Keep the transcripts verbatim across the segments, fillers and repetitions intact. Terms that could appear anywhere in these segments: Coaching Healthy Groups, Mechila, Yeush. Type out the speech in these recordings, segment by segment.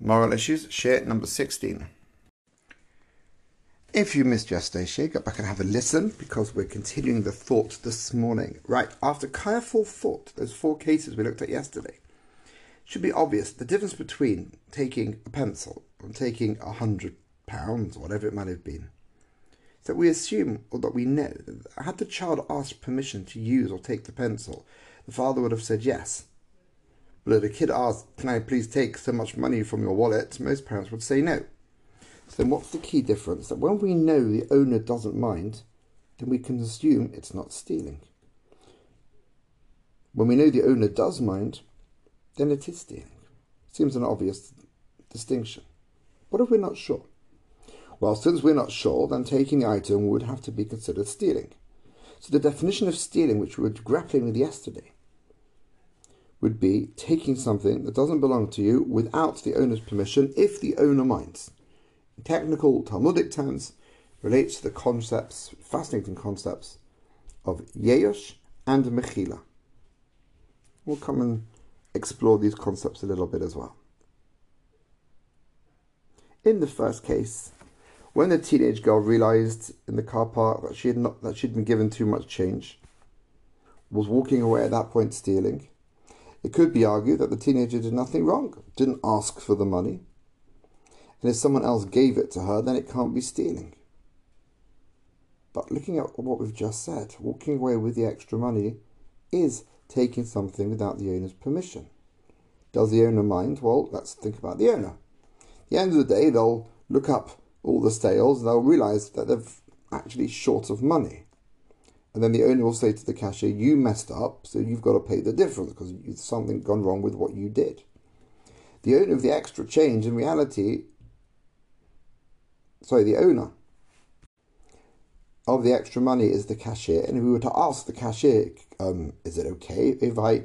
Moral issues, share number sixteen. If you missed yesterday's share, go back and have a listen because we're continuing the thought this morning. Right, after Kayaful thought, those four cases we looked at yesterday, should be obvious the difference between taking a pencil and taking a hundred pounds, or whatever it might have been, is that we assume, or that we know, that had the child asked permission to use or take the pencil, the father would have said yes. But if a kid asked, can I please take so much money from your wallet, most parents would say no. So then what's the key difference? That when we know the owner doesn't mind, then we can assume it's not stealing. When we know the owner does mind, then it is stealing. Seems an obvious distinction. What if we're not sure? Well, since we're not sure, then taking the item would have to be considered stealing. So the definition of stealing, which we were grappling with yesterday, would be taking something that doesn't belong to you without the owner's permission, if the owner minds. Technical Talmudic terms, relates to the concepts, fascinating concepts, of Yeush and Mechila. We'll come and explore these concepts a little bit as well. In the first case, when the teenage girl realized in the car park that she had not, that she'd been given too much change, was walking away at that point stealing, it could be argued that the teenager did nothing wrong, didn't ask for the money, and if someone else gave it to her, then it can't be stealing. But looking at what we've just said, walking away with the extra money is taking something without the owner's permission. Does the owner mind? Well, let's think about the owner. At the end of the day, they'll look up all the sales, and they'll realise that they're actually short of money. And then the owner will say to the cashier, you messed up, so you've got to pay the difference because something's gone wrong with what you did. The owner of the extra change, in reality, sorry, the owner of the extra money is the cashier. And if we were to ask the cashier, um, is it okay if I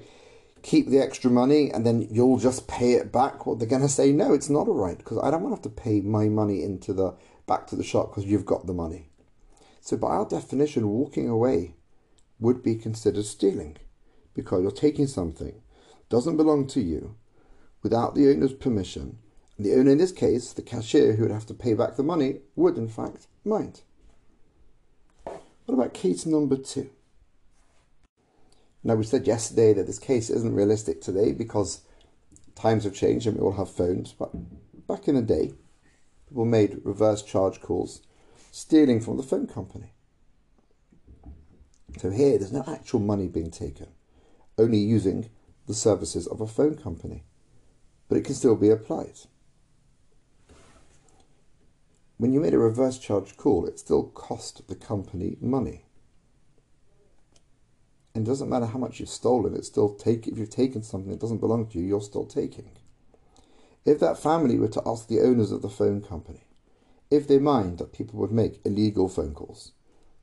keep the extra money and then you'll just pay it back? Well, they're going to say, no, it's not all right, because I don't want to have to pay my money into the back to the shop because you've got the money. So by our definition, walking away would be considered stealing because you're taking something doesn't belong to you without the owner's permission. And the owner in this case, the cashier who would have to pay back the money, would in fact mind. What about case number two? Now, we said yesterday that this case isn't realistic today because times have changed and we all have phones. But back in the day, people made reverse charge calls, stealing from the phone company. So here, there's no actual money being taken, only using the services of a phone company. But it can still be applied. When you made a reverse charge call, it still cost the company money. And it doesn't matter how much you've stolen, it's still take, if you've taken something that doesn't belong to you, you're still taking. If that family were to ask the owners of the phone company, if they mind that people would make illegal phone calls,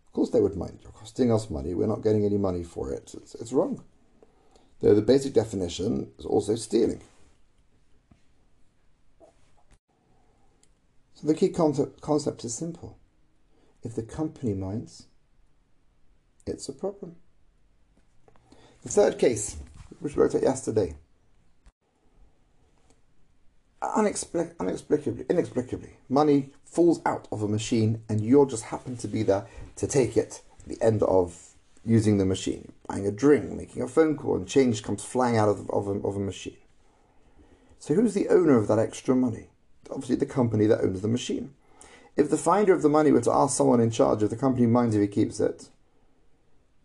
of course they would mind. You're costing us money, we're not getting any money for it, it's, it's wrong. Though the basic definition is also stealing. So the key concept, concept is simple. If the company minds, it's a problem. The third case, which we looked at yesterday. Unexplic inexplicably, inexplicably, money falls out of a machine and you just happen to be there to take it at the end of using the machine. Buying a drink, making a phone call, and change comes flying out of, of, a, of a machine. So who's the owner of that extra money? Obviously the company that owns the machine. If the finder of the money were to ask someone in charge if the company minds if he keeps it,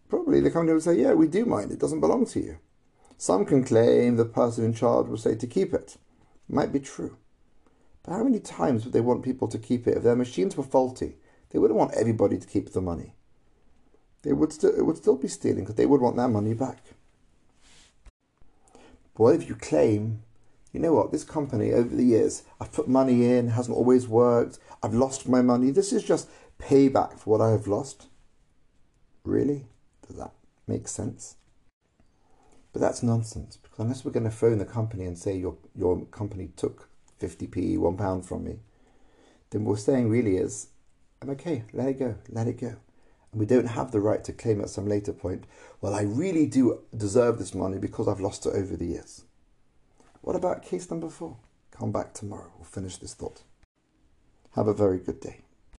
probably the company would say, yeah, we do mind, it doesn't belong to you. Some can claim the person in charge will say to keep it. It might be true. But how many times would they want people to keep it? If their machines were faulty, they wouldn't want everybody to keep the money. They would still, it would still be stealing because they would want their money back. But what if you claim, you know what, this company over the years, I've put money in, hasn't always worked, I've lost my money, this is just payback for what I have lost. Really? Does that make sense? But that's nonsense, because unless we're going to phone the company and say your, your company took fifty p, one pound from me, then what we're saying really is, I'm okay, let it go, let it go. And we don't have the right to claim at some later point, well, I really do deserve this money because I've lost it over the years. What about case number four? Come back tomorrow. We'll finish this thought. Have a very good day.